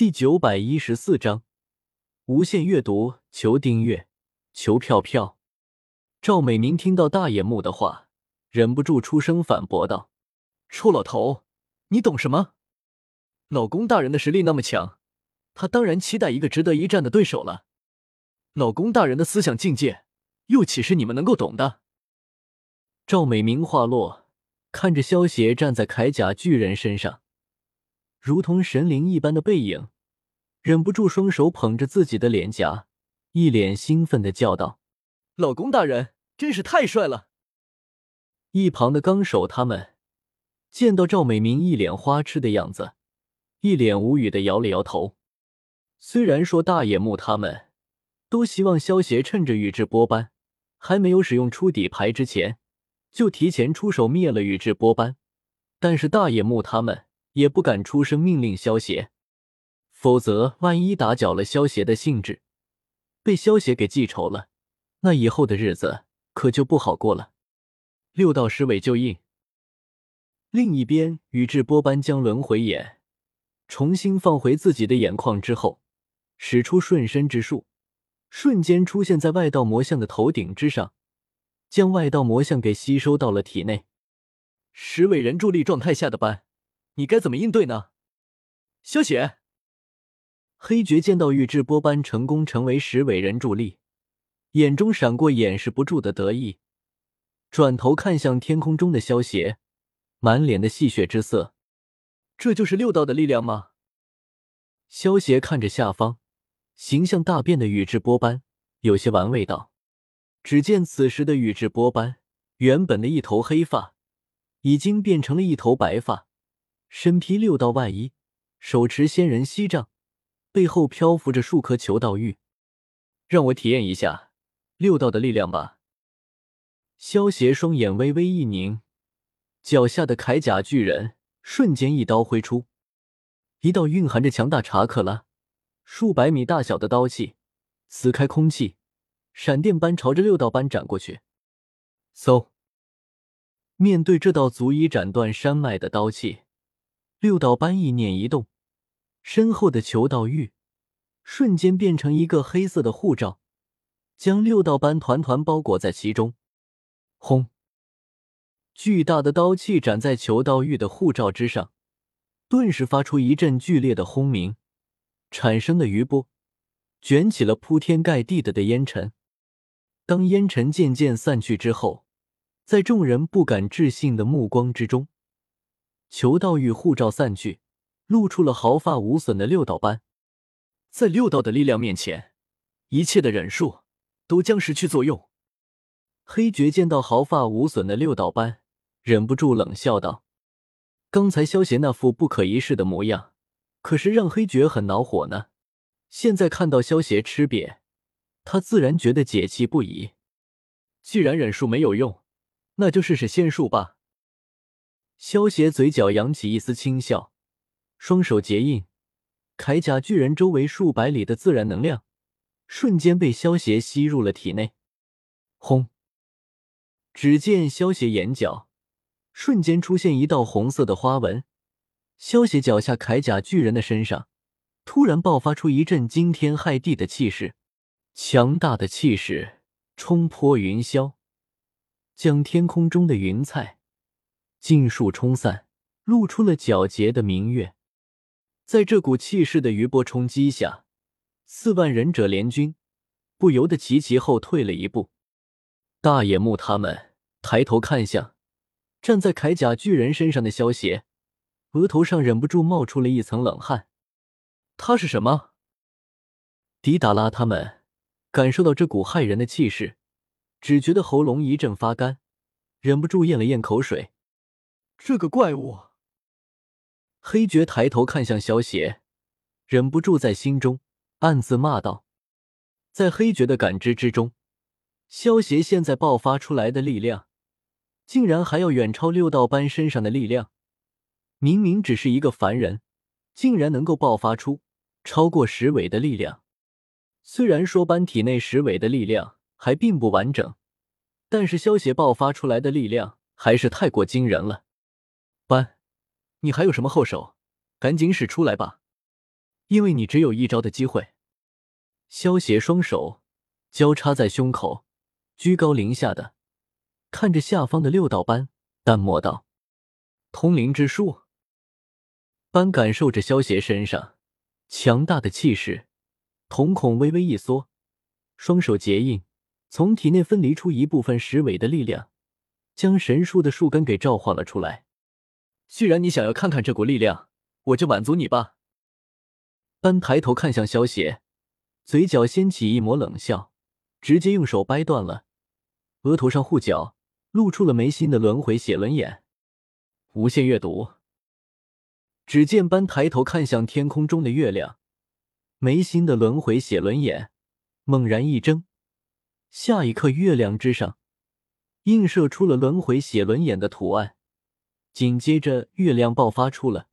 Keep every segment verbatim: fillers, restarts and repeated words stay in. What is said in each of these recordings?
第九百一十四章，无限阅读，求订阅，求票票。赵美明听到大野木的话，忍不住出声反驳道：“臭老头，你懂什么？老公大人的实力那么强，他当然期待一个值得一战的对手了。老公大人的思想境界，又岂是你们能够懂的？”赵美明话落，看着萧协站在铠甲巨人身上，如同神灵一般的背影，忍不住双手捧着自己的脸颊，一脸兴奋地叫道：“老公大人真是太帅了！”一旁的纲手他们见到赵美明一脸花痴的样子，一脸无语地摇了摇头。虽然说大野木他们都希望萧协趁着宇智波斑还没有使用出底牌之前，就提前出手灭了宇智波斑，但是大野木他们也不敢出声命令萧协，否则万一打搅了萧协的兴致，被萧协给记仇了，那以后的日子可就不好过了。六到十尾就印。另一边，宇智波斑将轮回眼重新放回自己的眼眶之后，使出瞬身之术，瞬间出现在外道魔像的头顶之上，将外道魔像给吸收到了体内。十尾人助力状态下的斑，你该怎么应对呢？萧协，黑爵见到宇智波斑成功成为十尾人助力，眼中闪过掩饰不住的得意，转头看向天空中的萧协，满脸的戏谑之色。这就是六道的力量吗？萧协看着下方形象大变的宇智波斑，有些玩味道。只见此时的宇智波斑，原本的一头黑发已经变成了一头白发，身披六道外衣，手持仙人锡杖，背后漂浮着数颗求道玉。让我体验一下六道的力量吧。萧协双眼微微一凝，脚下的铠甲巨人瞬间一刀挥出，一道蕴含着强大查克拉数百米大小的刀气撕开空气，闪电般朝着六道斑斩过去。嗖！面对这道足以斩断山脉的刀气，六道斑意念一动，身后的求道玉瞬间变成一个黑色的护罩，将六道斑团团包裹在其中。轰！巨大的刀气斩在求道玉的护罩之上，顿时发出一阵剧烈的轰鸣，产生的余波卷起了铺天盖地的的烟尘。当烟尘渐渐散去之后，在众人不敢置信的目光之中，求道玉护罩散去，露出了毫发无损的六道斑。在六道的力量面前，一切的忍术都将失去作用。黑爵见到毫发无损的六道斑，忍不住冷笑道：“刚才萧协那副不可一世的模样，可是让黑爵很恼火呢。现在看到萧协吃瘪，他自然觉得解气不已。既然忍术没有用，那就试试仙术吧。”萧协嘴角扬起一丝轻笑，双手结印，铠甲巨人周围数百里的自然能量瞬间被萧协吸入了体内。轰！只见萧协眼角瞬间出现一道红色的花纹，萧协脚下铠甲巨人的身上突然爆发出一阵惊天骇地的气势，强大的气势冲破云霄，将天空中的云彩尽数冲散，露出了皎洁的明月。在这股气势的余波冲击下，四万忍者联军不由得齐齐后退了一步。大野木他们抬头看向站在铠甲巨人身上的萧协，额头上忍不住冒出了一层冷汗。他是什么？迪达拉他们感受到这股骇人的气势，只觉得喉咙一阵发干，忍不住咽了咽口水。这个怪物！黑爵抬头看向萧协，忍不住在心中暗自骂道。在黑爵的感知之中，萧协现在爆发出来的力量竟然还要远超六道斑身上的力量，明明只是一个凡人，竟然能够爆发出超过十尾的力量。虽然说斑体内十尾的力量还并不完整，但是萧协爆发出来的力量还是太过惊人了。斑，你还有什么后手？赶紧使出来吧！因为你只有一招的机会。萧协双手交叉在胸口，居高临下的看着下方的六道斑，淡漠道：通灵之术。斑感受着萧协身上强大的气势，瞳孔微微一缩，双手结印，从体内分离出一部分石尾的力量，将神树的树根给召唤了出来。既然你想要看看这股力量，我就满足你吧。斑抬头看向萧协，嘴角掀起一抹冷笑，直接用手掰断了额头上护角，露出了眉心的轮回血轮眼。无限阅读。只见斑抬头看向天空中的月亮，眉心的轮回血轮眼猛然一睁，下一刻月亮之上映射出了轮回血轮眼的图案，紧接着月亮爆发出了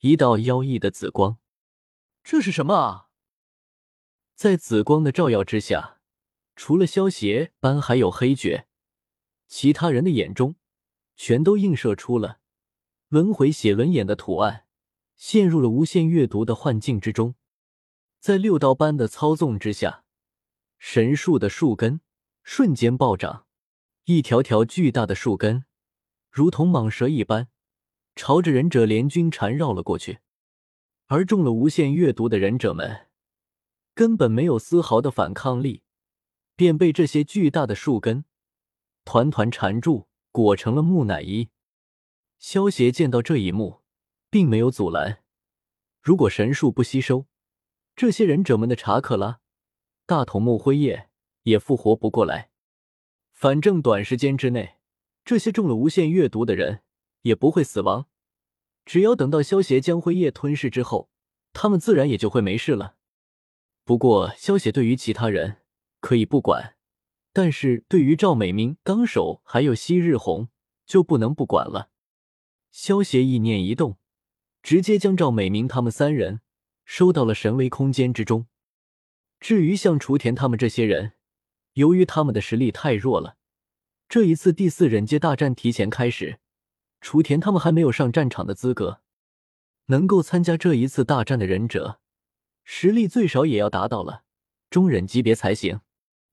一道妖异的紫光。这是什么啊？在紫光的照耀之下，除了萧协、斑还有黑爵，其他人的眼中全都映射出了轮回血轮眼的图案，陷入了无限阅读的幻境之中。在六道斑的操纵之下，神树的树根瞬间暴涨，一条条巨大的树根如同蟒蛇一般朝着忍者联军缠绕了过去。而中了无限阅读的忍者们根本没有丝毫的反抗力，便被这些巨大的树根团团缠住，裹成了木乃伊。萧协见到这一幕并没有阻拦，如果神树不吸收这些忍者们的查克拉、大筒木辉夜也复活不过来。反正短时间之内这些中了无限阅读的人也不会死亡，只要等到萧协将辉夜吞噬之后，他们自然也就会没事了。不过萧协对于其他人可以不管，但是对于赵美明、纲手还有昔日红就不能不管了。萧协意念一动，直接将赵美明他们三人收到了神威空间之中。至于像雏田他们这些人，由于他们的实力太弱了，这一次第四忍界大战提前开始，雏田他们还没有上战场的资格。能够参加这一次大战的忍者实力最少也要达到了中忍级别才行，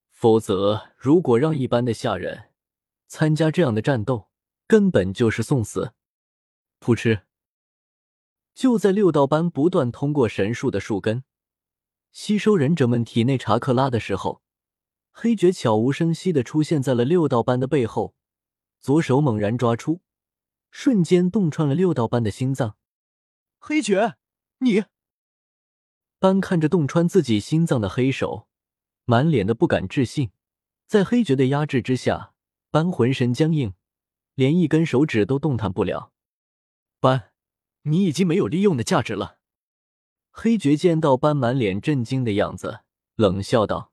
否则如果让一般的下忍参加这样的战斗，根本就是送死。噗嗤！就在六道斑不断通过神树的树根吸收忍者们体内查克拉的时候，黑爵悄无声息地出现在了六道斑的背后，左手猛然抓出，瞬间洞穿了六道斑的心脏。黑爵，你！斑看着洞穿自己心脏的黑手，满脸的不敢置信。在黑爵的压制之下，斑浑身僵硬，连一根手指都动弹不了。斑，你已经没有利用的价值了。黑爵见到斑满脸震惊的样子，冷笑道。